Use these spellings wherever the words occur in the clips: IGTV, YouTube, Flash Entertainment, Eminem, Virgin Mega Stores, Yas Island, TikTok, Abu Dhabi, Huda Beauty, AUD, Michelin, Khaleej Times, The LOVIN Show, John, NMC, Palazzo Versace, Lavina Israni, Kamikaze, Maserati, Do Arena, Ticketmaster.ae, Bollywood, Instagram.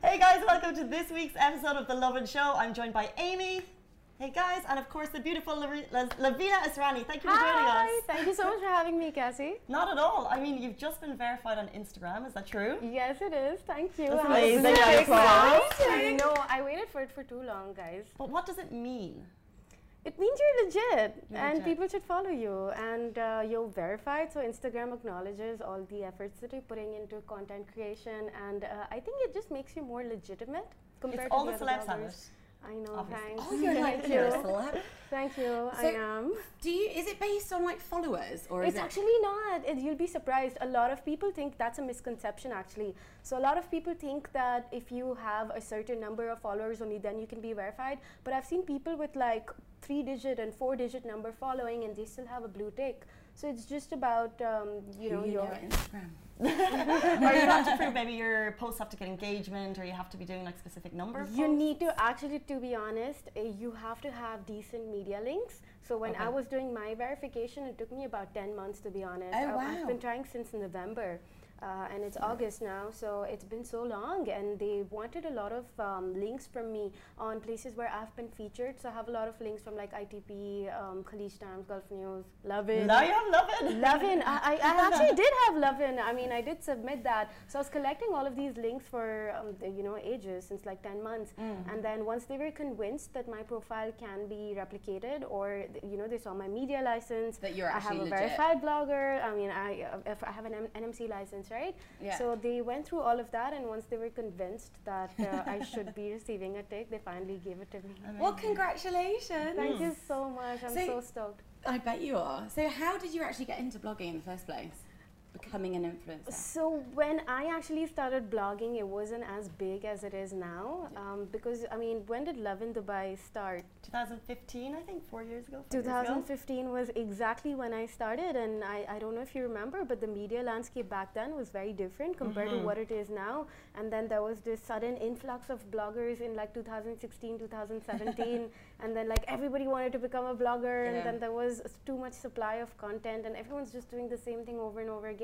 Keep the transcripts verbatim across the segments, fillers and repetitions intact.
Hey guys, welcome to this week's episode of The LOVIN Show. I'm joined by Amy. Hey guys, and of course the beautiful Lavina Israni. Thank you for joining us. Hi, thank you so much for having me, Cassie. Not at all. I mean, you've just been verified on Instagram. Is that true? Yes, it is. Thank you. That's amazing. I know. I waited for it for too long, guys. But what does it mean? It means you're legit, you're and legit. People should follow you, and uh, you're verified, so Instagram acknowledges all the efforts that you're putting into content creation, and uh, I think it just makes you more legitimate compared it's to all the celebs have it. I know, obviously. Thanks. Oh, you're like you. Celeb. Thank you. So I am. Do you? Is it based on like followers, or it's is it actually not? It, you'll be surprised. A lot of people think that's a misconception, actually. So a lot of people think that if you have a certain number of followers, only then you can be verified. But I've seen people with like three-digit and four-digit number following, and they still have a blue tick. So it's just about um, you know you your know Instagram. Or you have to prove maybe your posts have to get engagement, or you have to be doing like specific numbers. You posts? Need to actually, to be honest, uh, you have to have decent media links. So when okay. I was doing my verification, it took me about ten months to be honest. Oh, I, wow. I've been trying since November, uh, and it's yeah. August now, so it's been so long. And they wanted a lot of um, links from me on places where I've been featured. So I have a lot of links from like I T P, um, Khaleej Times, Gulf News, Lovin. Now you have Lovin. Lovin. I, I, I actually did have Lovin. I mean. I did submit that, so I was collecting all of these links for um, the, you know ages, since like ten months, mm. and then once they were convinced that my profile can be replicated, or you know they saw my media license, that you're I have a legit. verified blogger. I mean, I uh, if I have an N M C license, right? Yeah. So they went through all of that, and once they were convinced that uh, I should be receiving a tick, they finally gave it to me. Amazing. Well, congratulations! Thank mm. you so much. I'm so, so stoked. I bet you are. So, how did you actually get into blogging in the first place? Becoming an influencer? So when I actually started blogging, it wasn't as big as it is now. Um, because, I mean, when did Lovin Dubai start? twenty fifteen, I think, four years ago. twenty fifteen was exactly when I started. And I, I don't know if you remember, but the media landscape back then was very different compared mm-hmm. to what it is now. And then there was this sudden influx of bloggers in like two thousand sixteen, two thousand seventeen. And then like everybody wanted to become a blogger. Yeah. And then there was too much supply of content. And everyone's just doing the same thing over and over again.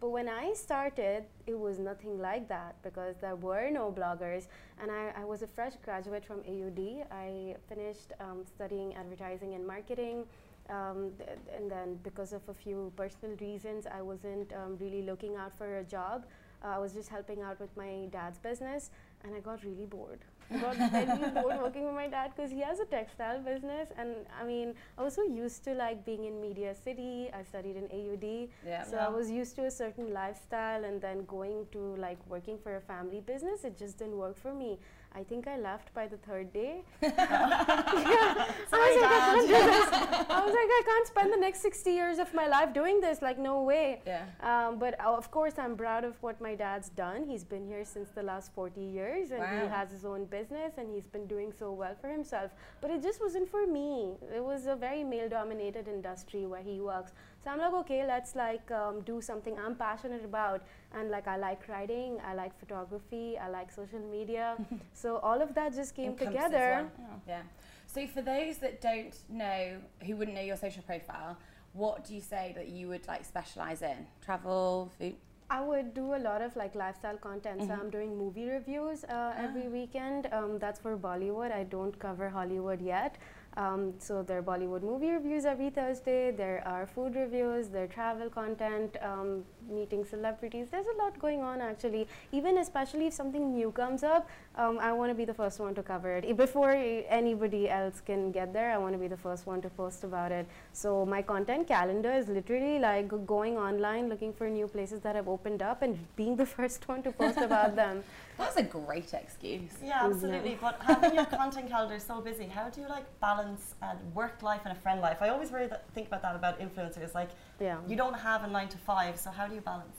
But when I started, it was nothing like that, because there were no bloggers, and I, I was a fresh graduate from A U D. I finished um, studying advertising and marketing, um, th and then because of a few personal reasons, I wasn't um, really looking out for a job. Uh, I was just helping out with my dad's business, and I got really bored. I got really bored working with my dad, because he has a textile business, and I mean, I was so used to like being in Media City. I studied in A U D, yeah, so wow. I was used to a certain lifestyle, and then going to like working for a family business, it just didn't work for me. I think I left by the third day. yeah. Sorry, I was like, I can't do this. I was like, I can't spend the next sixty years of my life doing this. Like, no way. Yeah. Um, but uh, of course, I'm proud of what my dad's done. He's been here since the last forty years, and wow. he has his own business, and he's been doing so well for himself. But it just wasn't for me. It was a very male-dominated industry where he works. So I'm like, okay, let's like um, do something I'm passionate about. And like, I like writing, I like photography, I like social media. So all of that just came Encompasses together. Well. Oh. Yeah. So for those that don't know, who wouldn't know your social profile, what do you say that you would like specialize in? Travel, food? I would do a lot of like lifestyle content. Mm-hmm. So I'm doing movie reviews uh, ah. every weekend. Um, that's for Bollywood. I don't cover Hollywood yet. Um, so there are Bollywood movie reviews every Thursday, there are food reviews, there are travel content, um, meeting celebrities. There's a lot going on actually. Even especially if something new comes up, um, I want to be the first one to cover it. Before anybody else can get there, I want to be the first one to post about it. So my content calendar is literally like going online, looking for new places that have opened up and being the first one to post about them. That's a great excuse. Yeah, absolutely. Yeah. But having your content calendar so busy, how do you like balance and work life and a friend life? I always worry that, think about that about influencers. Like, yeah. you don't have a nine to five, so how do you balance?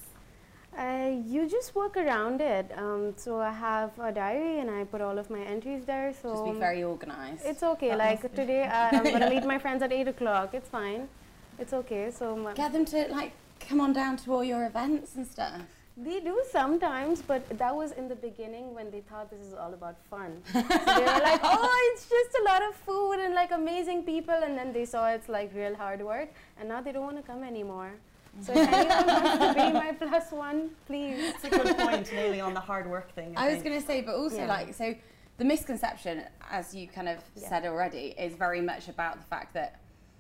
Uh, you just work around it. Um, so I have a diary, and I put all of my entries there. So just be very organized. It's okay. That like today, uh, I'm gonna yeah. meet my friends at eight o'clock. It's fine. It's okay. So my get them to like come on down to all your events and stuff. They do sometimes, but that was in the beginning when they thought this is all about fun. So they were like, oh, it's just a lot of food and like amazing people, and then they saw it's like real hard work, and now they don't want to come anymore. So if anyone wants to be my plus one, please. That's a good point, Lily, on the hard work thing. I, I was going to say, but also yeah. like, so the misconception, as you kind of yeah. said already, is very much about the fact that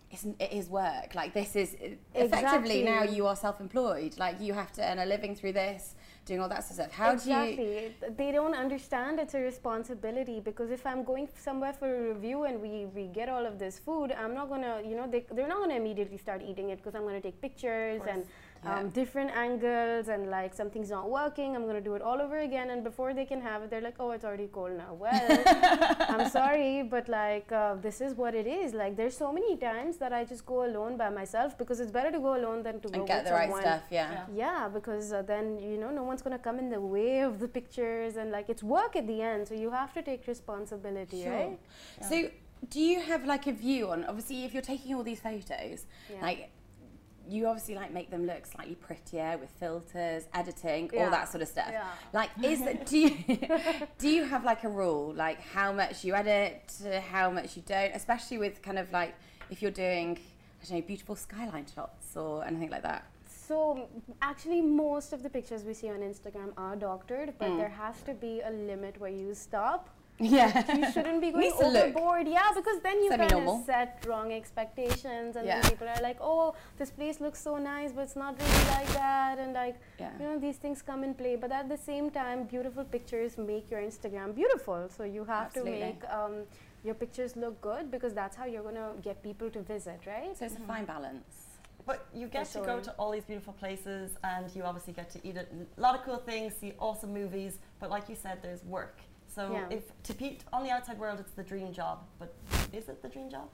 it's, it is work. Like this is, exactly. effectively now you are self-employed. Like you have to earn a living through this, doing all that sort of stuff. How exactly. do you... They don't understand it's a responsibility, because if I'm going somewhere for a review and we, we get all of this food, I'm not going to, you know, they, they're not going to immediately start eating it, because I'm going to take pictures and yeah. um, different angles and like something's not working, I'm going to do it all over again. And before they can have it, they're like, oh, it's already cold now. Well, I'm sorry, but like uh, this is what it is. Like there's so many times that I just go alone by myself, because it's better to go alone than to and go with someone. And get the right stuff, yeah. Yeah, yeah, because uh, then, you know, no one going to come in the way of the pictures, and like it's work at the end, so you have to take responsibility, sure. right? Yeah. So do you have like a view on, obviously if you're taking all these photos, yeah. like you obviously like make them look slightly prettier with filters, editing, yeah. all that sort of stuff. Yeah. Like is do you do you have like a rule, like how much you edit, how much you don't, especially with kind of like if you're doing, I don't know, beautiful skyline shots or anything like that? So actually most of the pictures we see on Instagram are doctored, but mm. there has to be a limit where you stop. Yeah. You shouldn't be going overboard. Look. Yeah, because then you kind of set wrong expectations, and yeah. then people are like, oh, this place looks so nice, but it's not really like that. And like, yeah. you know, these things come in play. But at the same time, beautiful pictures make your Instagram beautiful. So you have Absolutely. to make um, your pictures look good, because that's how you're going to get people to visit, right? So it's mm-hmm. a fine balance. But you get to go to all these beautiful places, and you obviously get to eat a lot of cool things, see awesome movies, but like you said, there's work. So yeah. if to Pete on the outside world, it's the dream job, but is it the dream job?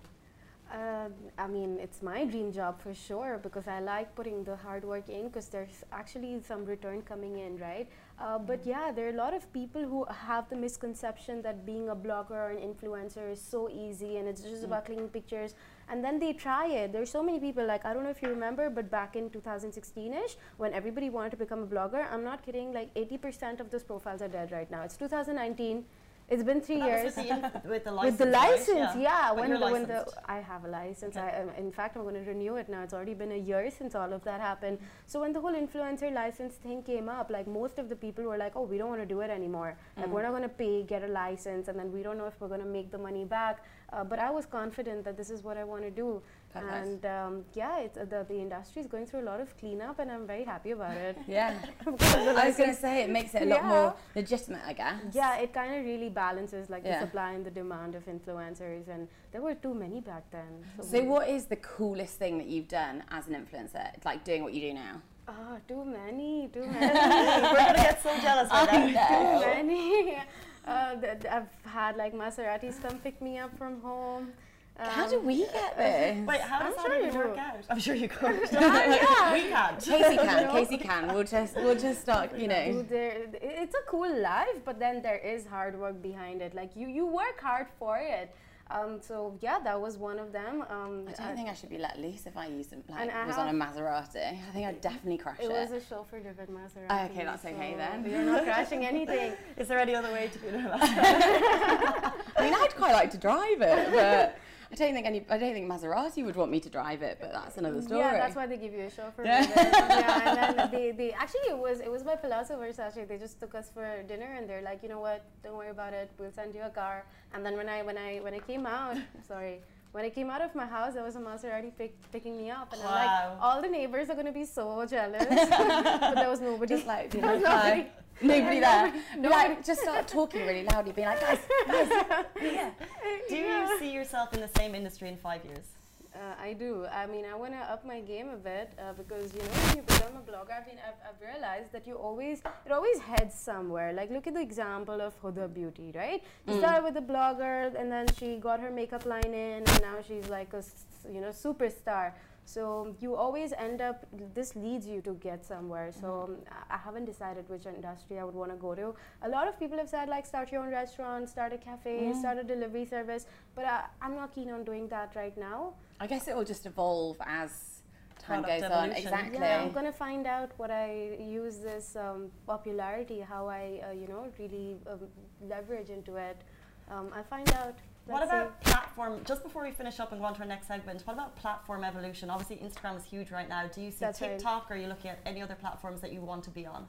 Uh, I mean, it's my dream job for sure, because I like putting the hard work in, because there's actually some return coming in, right? Uh, but yeah, there are a lot of people who have the misconception that being a blogger or an influencer is so easy, and it's just mm. about clicking pictures, and then they try it. There's so many people, like, I don't know if you remember, but back in two thousand sixteen-ish, when everybody wanted to become a blogger, I'm not kidding, like eighty percent of those profiles are dead right now. It's two thousand nineteen. It's been three years. With the, with the license, with the license right? yeah. yeah. When the, when the, I have a license. Okay. I, um, in fact, I'm going to renew it now. It's already been a year since all of that happened. So when the whole influencer license thing came up, like most of the people were like, oh, we don't want to do it anymore. Mm. Like we're not going to pay, get a license, and then we don't know if we're going to make the money back. Uh, but I was confident that this is what I want to do. Perfect. And um, yeah, it's, uh, the, the industry is going through a lot of cleanup, and I'm very happy about it. Yeah. I was going to say, it makes it a yeah. lot more legitimate, I guess. Yeah, it kind of really balances like yeah. the supply and the demand of influencers, and there were too many back then. So, so what is the coolest thing that you've done as an influencer, like doing what you do now? Oh, too many, too many. We're going to get so jealous by that. Too many. Uh, th I've had like Maseratis come pick me up from home. Um, how do we get this? Wait, how does I'm that sure even work out? I'm sure you could. yeah. We can. Casey can. Casey can. We'll just, we'll just start, you know. There, it's a cool life, but then there is hard work behind it. Like you, you work hard for it. Um, so yeah, that was one of them. Um, I don't I think I should be let loose if I used it, like, was on a Maserati. I think I'd definitely crash it. It was a chauffeur-driven Maserati. Oh, okay, that's so okay then. You're not crashing anything. Is there any other way to do that? I mean, I'd quite like to drive it, but I don't think any. I don't think Maserati would want me to drive it, but that's another story. Yeah, that's why they give you a chauffeur. Yeah. yeah, and then they, they actually it was it was by Palazzo Versace. They just took us for dinner, and they're like, you know what? Don't worry about it. We'll send you a car. And then when I when I when I came out, sorry. When I came out of my house, there was a Maserati pick, picking me up, and wow. I'm like, all the neighbors are going to be so jealous. But there was nobody. Just like, you know, nobody, nobody there. No, like, just start talking really loudly, being like, guys, guys. Yeah. Do yeah. you see yourself in the same industry in five years? Uh, I do. I mean, I want to up my game a bit uh, because, you know, when you become a blogger, I mean, I've, I've realized that you always, it always heads somewhere. Like, look at the example of Huda Beauty, right? You mm. started with a blogger, and then she got her makeup line in, and now she's like a, you know, superstar. So you always end up, this leads you to get somewhere. So mm-hmm. um, I haven't decided which industry I would want to go to. A lot of people have said, like, start your own restaurant, start a cafe, mm. start a delivery service. But I, I'm not keen on doing that right now. I goes guess it will just evolve as time goes on. Exactly. Yeah, I'm going to find out what I use this um, popularity, how I, uh, you know, really um, leverage into it. um, I find out. What about see. platform, just before we finish up and go on to our next segment, what about platform evolution? Obviously Instagram is huge right now. Do you see That's TikTok right. or are you looking at any other platforms that you want to be on?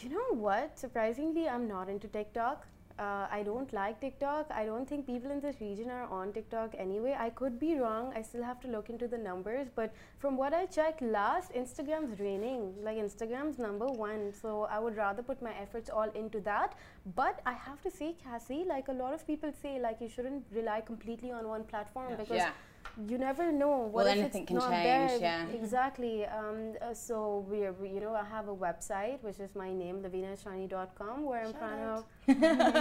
You know what, surprisingly I'm not into TikTok. Uh, I don't like TikTok. I don't think people in this region are on TikTok anyway. I could be wrong. I still have to look into the numbers. But from what I checked last, Instagram's reigning. Like, Instagram's number one. So I would rather put my efforts all into that. But I have to say, Cassie, like a lot of people say, like, you shouldn't rely completely on one platform yeah. because yeah. you never know what well, if anything it's can not change. There. Yeah. Exactly. Um, uh, so we're, we, you know, I have a website which is my name, lavina israni dot com, where I'm Shout trying out. to,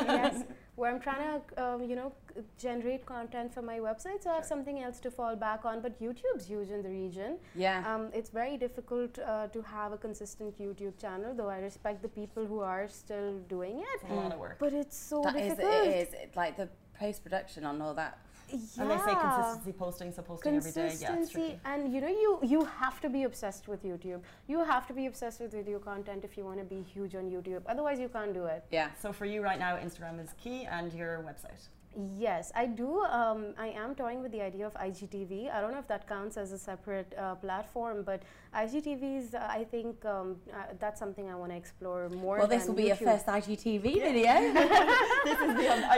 yes, where I'm trying to, um, you know, generate content for my website. So sure. I have something else to fall back on. But YouTube's huge in the region. Yeah. Um, it's very difficult uh, to have a consistent YouTube channel, though I respect the people who are still doing it. It's a lot of work. But it's so that difficult. Is, it is. It's like the post production on all that. Yeah. And they say consistency posting, so posting consistency, every day. Yeah, consistency, and you know, you, you have to be obsessed with YouTube. You have to be obsessed with video content if you want to be huge on YouTube. Otherwise, you can't do it. Yeah, so for you right now, Instagram is key and your website. Yes, I do. Um, I am toying with the idea of I G T V. I don't know if that counts as a separate uh, platform, but I G T V is, uh, I think, um, uh, that's something I want to explore more. Well, this will be YouTube. Your first I G T V yeah. video. This is the I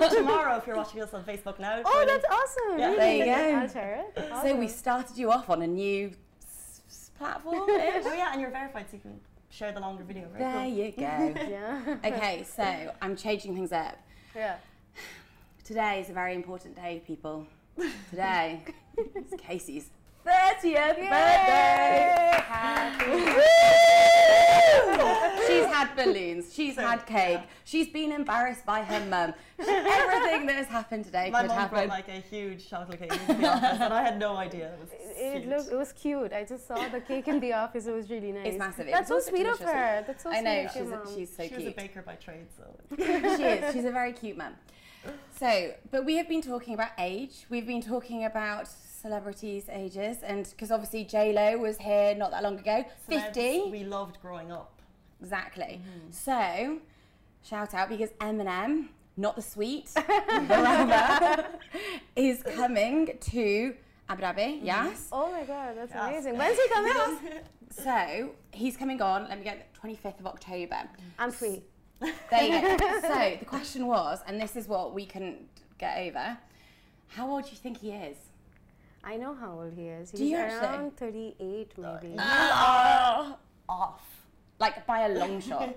G T V tomorrow. If you're watching us on Facebook now. Oh, that's awesome! Yeah. Really? There you go. I'll share it. Awesome. So we started you off on a new s s platform. Oh yeah, and you're verified, so you can share the longer video. Very there cool. you go. Yeah. Okay, so I'm changing things up. Yeah. Today is a very important day, people. Today is Casey's thirtieth Yay! Birthday. Happy birthday. She's had balloons. She's so, had cake. Yeah. She's been embarrassed by her mum. Everything that has happened today My could happen. My mum brought like a huge chocolate cake into the office, and I had no idea. It was it, looked, it was cute. I just saw the cake in the office. It was really nice. It's massive. That's it so sweet delicious. Of her. That's so I know. Sweet she's, a, she's so she cute. She was a baker by trade, so. She is. She's a very cute mum. So, but we have been talking about age. We've been talking about celebrities' ages, and because obviously J Lo was here not that long ago, Celebs fifty. We loved growing up. Exactly. Mm-hmm. So, shout out because Eminem, not the sweet, rather, is coming to Abu Dhabi. Yes. Oh my God, that's yes. amazing. When's he coming on? So he's coming on. Let me get the twenty-fifth of October. I'm free. There you go. So the question was, and this is what we couldn't get over, how old do you think he is? I know how old he is. He's do you around actually? thirty-eight maybe. You are off. Like by a long shot.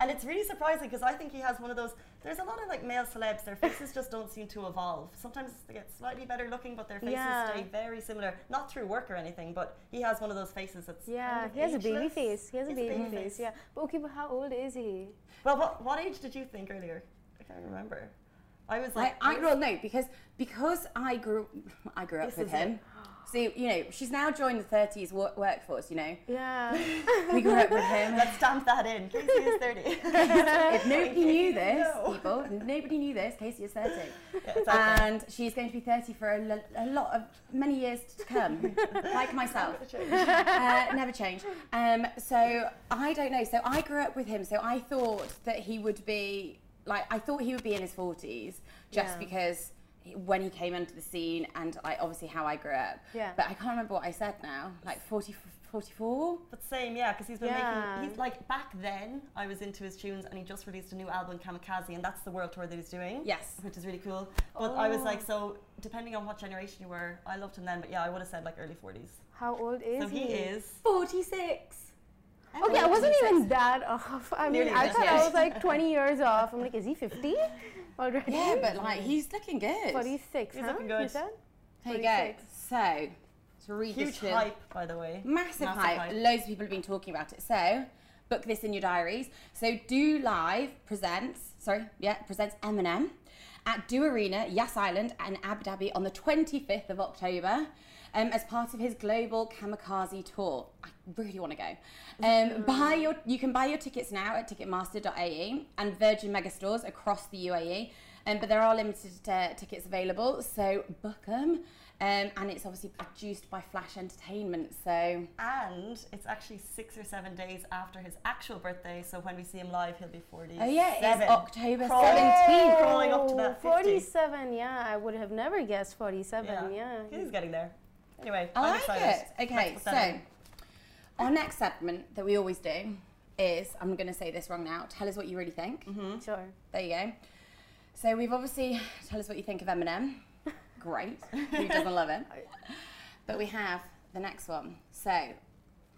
And it's really surprising because I think he has one of those, there's a lot of like male celebs, their faces just don't seem to evolve. Sometimes they get slightly better looking, but their faces yeah. stay very similar. Not through work or anything, but he has one of those faces that's Yeah, kind of he has ageless. a baby face. He has a baby, a baby face, face, yeah. But okay, but how old is he? Well, what, what age did you think earlier? I can't remember. I was like... I, I well, no, because, because I grew, I grew up with him. It. So, you know, she's now joined the thirties work workforce, you know. Yeah. We grew up with him. Let's stamp that in. Casey is thirty. If nobody knew this, no. people, if nobody knew this, Casey is thirty. Yeah, exactly. And she's going to be thirty for a, a lot of, many years to come, like myself. Uh, never change. Um, so, I don't know. So, I grew up with him. So, I thought that he would be, like, I thought he would be in his forties just yeah. because... when he came into the scene and I obviously how I grew up. Yeah. But I can't remember what I said now, like forty, forty-four? But same, yeah, because he's been yeah. making, he's like back then I was into his tunes and he just released a new album, Kamikaze, and that's the world tour that he's doing. Yes. Which is really cool. But oh. I was like, so depending on what generation you were, I loved him then, but yeah, I would have said like early forties. How old is so he? So he is... forty-six. Okay, I wasn't even that off. I mean, I thought I was like twenty years off. I'm like, is he fifty already? Yeah, but like, he's looking good. forty-six, he's huh? looking good. There you go. So, to read Huge this hype, by the way. Massive, Massive hype. hype. Loads of people have been talking about it. So, book this in your diaries. So, Do Live presents, sorry, yeah, presents Eminem at Do Arena, Yas Island and Abu Dhabi on the twenty-fifth of October. Um, as part of his global Kamikaze tour. I really want to go. Um, buy your, you can buy your tickets now at Ticketmaster dot A E and Virgin Mega Stores across the U A E. Um, but there are limited uh, tickets available, so book them. Um, and it's obviously produced by Flash Entertainment, so... And it's actually six or seven days after his actual birthday, so when we see him live, he'll be forty-seven. Oh yeah, it's October Crawl seventeenth. Crawling up to that fifty. forty-seven, yeah, I would have never guessed forty-seven, yeah. yeah. He's getting there. Anyway, I I'm like excited. it. Okay, so our next segment that we always do is, I'm going to say this wrong now, tell us what you really think. Mm-hmm. Sure. There you go. So we've obviously, tell us what you think of Eminem. Great. Who doesn't love it? But we have the next one. So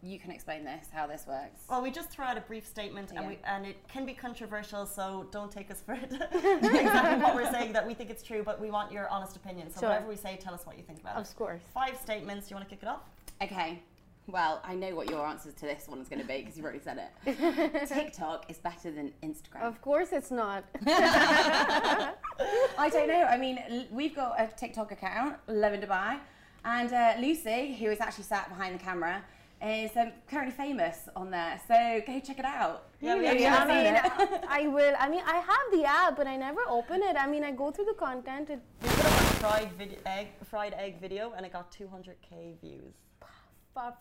you can explain this, how this works. Well, we just throw out a brief statement, yeah. and, we, and it can be controversial, so don't take us for it. Exactly what we're saying, that we think it's true, but we want your honest opinion. So sure. whatever we say, tell us what you think about of it. Of course. Five statements. Do you want to kick it off? Okay. Well, I know what your answer to this one is going to be, because you've already said it. TikTok is better than Instagram. Of course it's not. I don't know. I mean, we've got a TikTok account, Lovin Dubai, and uh, Lucy, who is actually sat behind the camera, is um, currently famous on there. So go check it out. Yeah, we really? I mean, it. I will. I mean, I have the app, but I never open it. I mean, I go through the content. It we put up a fried, video, egg, fried egg video, and it got two hundred K views.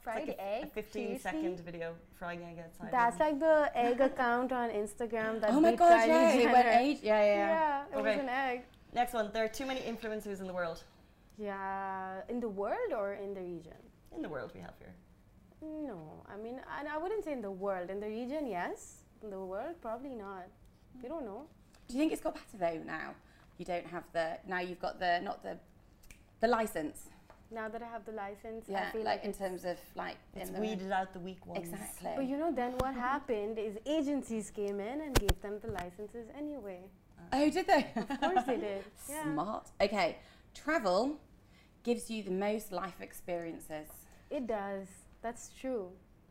Fried like a, egg. A fifteen second video frying egg outside. That's like the egg account on Instagram. That oh my god, yeah, it went age. Yeah, yeah. Yeah, it okay. was an egg. Next one. There are too many influencers in the world. Yeah, in the world or in the region? In the world, we have here. No, I mean, I, I wouldn't say in the world. In the region, yes. In the world, probably not. We don't know. Do you think it's got better though now? You don't have the now. You've got the not the the license. Now that I have the license, yeah, I feel like, like in terms of like... It's weeded out the weak ones. Exactly. But you know, then what happened is agencies came in and gave them the licenses anyway. Oh, did they? Of course they did. Yeah. Smart. Okay, travel gives you the most life experiences. It does. That's true.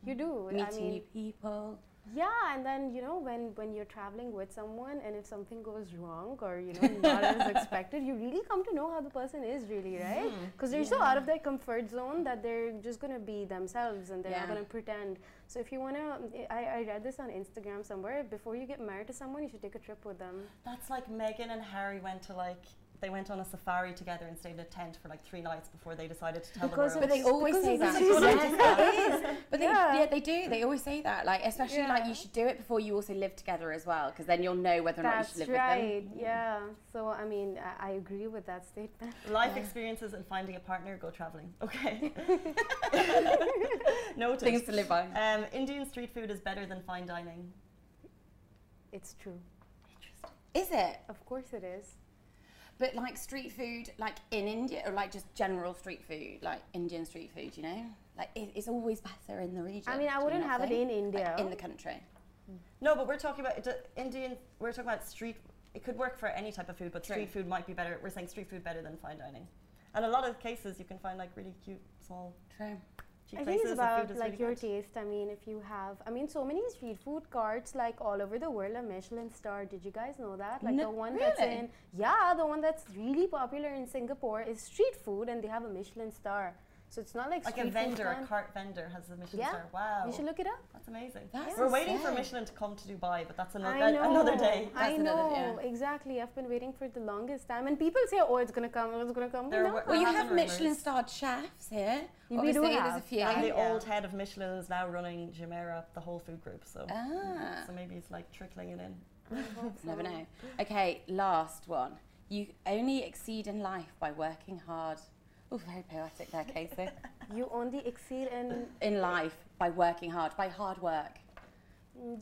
You do. Meeting I mean, new people. Yeah, and then, you know, when, when you're traveling with someone and if something goes wrong or, you know, not as expected, you really come to know how the person is really, right? Because they're yeah. so out of their comfort zone that they're just going to be themselves and they're yeah. not going to pretend. So if you want to, I, I read this on Instagram somewhere, before you get married to someone, you should take a trip with them. That's like Meghan and Harry went to like... They went on a safari together and stayed in a tent for like three nights before they decided to tell because the world. But they always because say that. Yes, it is. But they, yeah. yeah, they do. They always say that. Like, especially yeah. like you should do it before you also live together as well, because then you'll know whether or That's not you should live right. with them. That's right. Yeah. So I mean, I, I agree with that statement. Life yeah. experiences and finding a partner. Go traveling. Okay. Noted. Things to live by. Um, Indian street food is better than fine dining. It's true. Interesting. Is it? Of course it is. But like street food, like in India, or like just general street food, like Indian street food, you know? Like it, it's always better in the region. I mean, I wouldn't have it in India. Like in the country. No, but we're talking about Indian, we're talking about street, it could work for any type of food, but True. street food might be better. We're saying street food better than fine dining. And a lot of cases you can find like really cute, small, True. cheap I places. I think it's about like really your good. taste. I mean, if you have, I mean, so many street food carts like all over the world are Michelin star. Did you guys know that? Like no, the one really? that's in, yeah, the one that's really popular in Singapore is street food, and they have a Michelin star. So it's not like like street a vendor, food a cart vendor has a Michelin yeah. star. Wow, you should look it up. That's amazing. That's We're insane. waiting for Michelin to come to Dubai, but that's another I know. another day. That's I know another, yeah. exactly. I've been waiting for the longest time, and people say, "Oh, it's gonna come. It's gonna come." There no. Well, you have Michelin starred chefs here. We Obviously, do have. There's a few. And the yeah. old head of Michelin is now running Jumeirah, the whole food group. So, ah. so maybe it's like trickling it in. I hope so. Never know. Okay, last one. You only exceed in life by working hard. Oh, very poetic there, Casey. You only exceed in... in life by working hard, by hard work.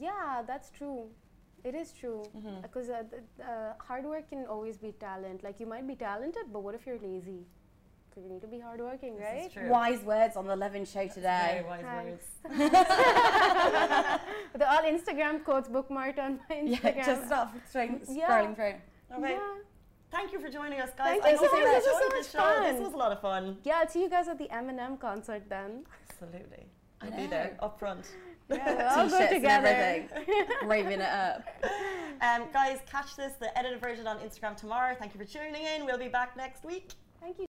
Yeah, that's true. It is true. Because mm-hmm. uh, uh, hard work can always be talent. Like, you might be talented, but what if you're lazy? Because you need to be hardworking, this right? Is true. Wise words on the Lovin Show that's today. Very wise Thanks. words. They're all Instagram quotes bookmarked on my Instagram. Yeah, just stop scrolling, scrolling yeah. through. Okay. Yeah. Thank you for joining us, guys. Thank you so much. This was so much fun. This was a lot of fun. Yeah, I'll see you guys at the Eminem concert then. Absolutely. I'll be there up front. Yeah, we'll all go together. And everything. Raving it up. Um, guys, catch this, the edited version on Instagram tomorrow. Thank you for tuning in. We'll be back next week. Thank you.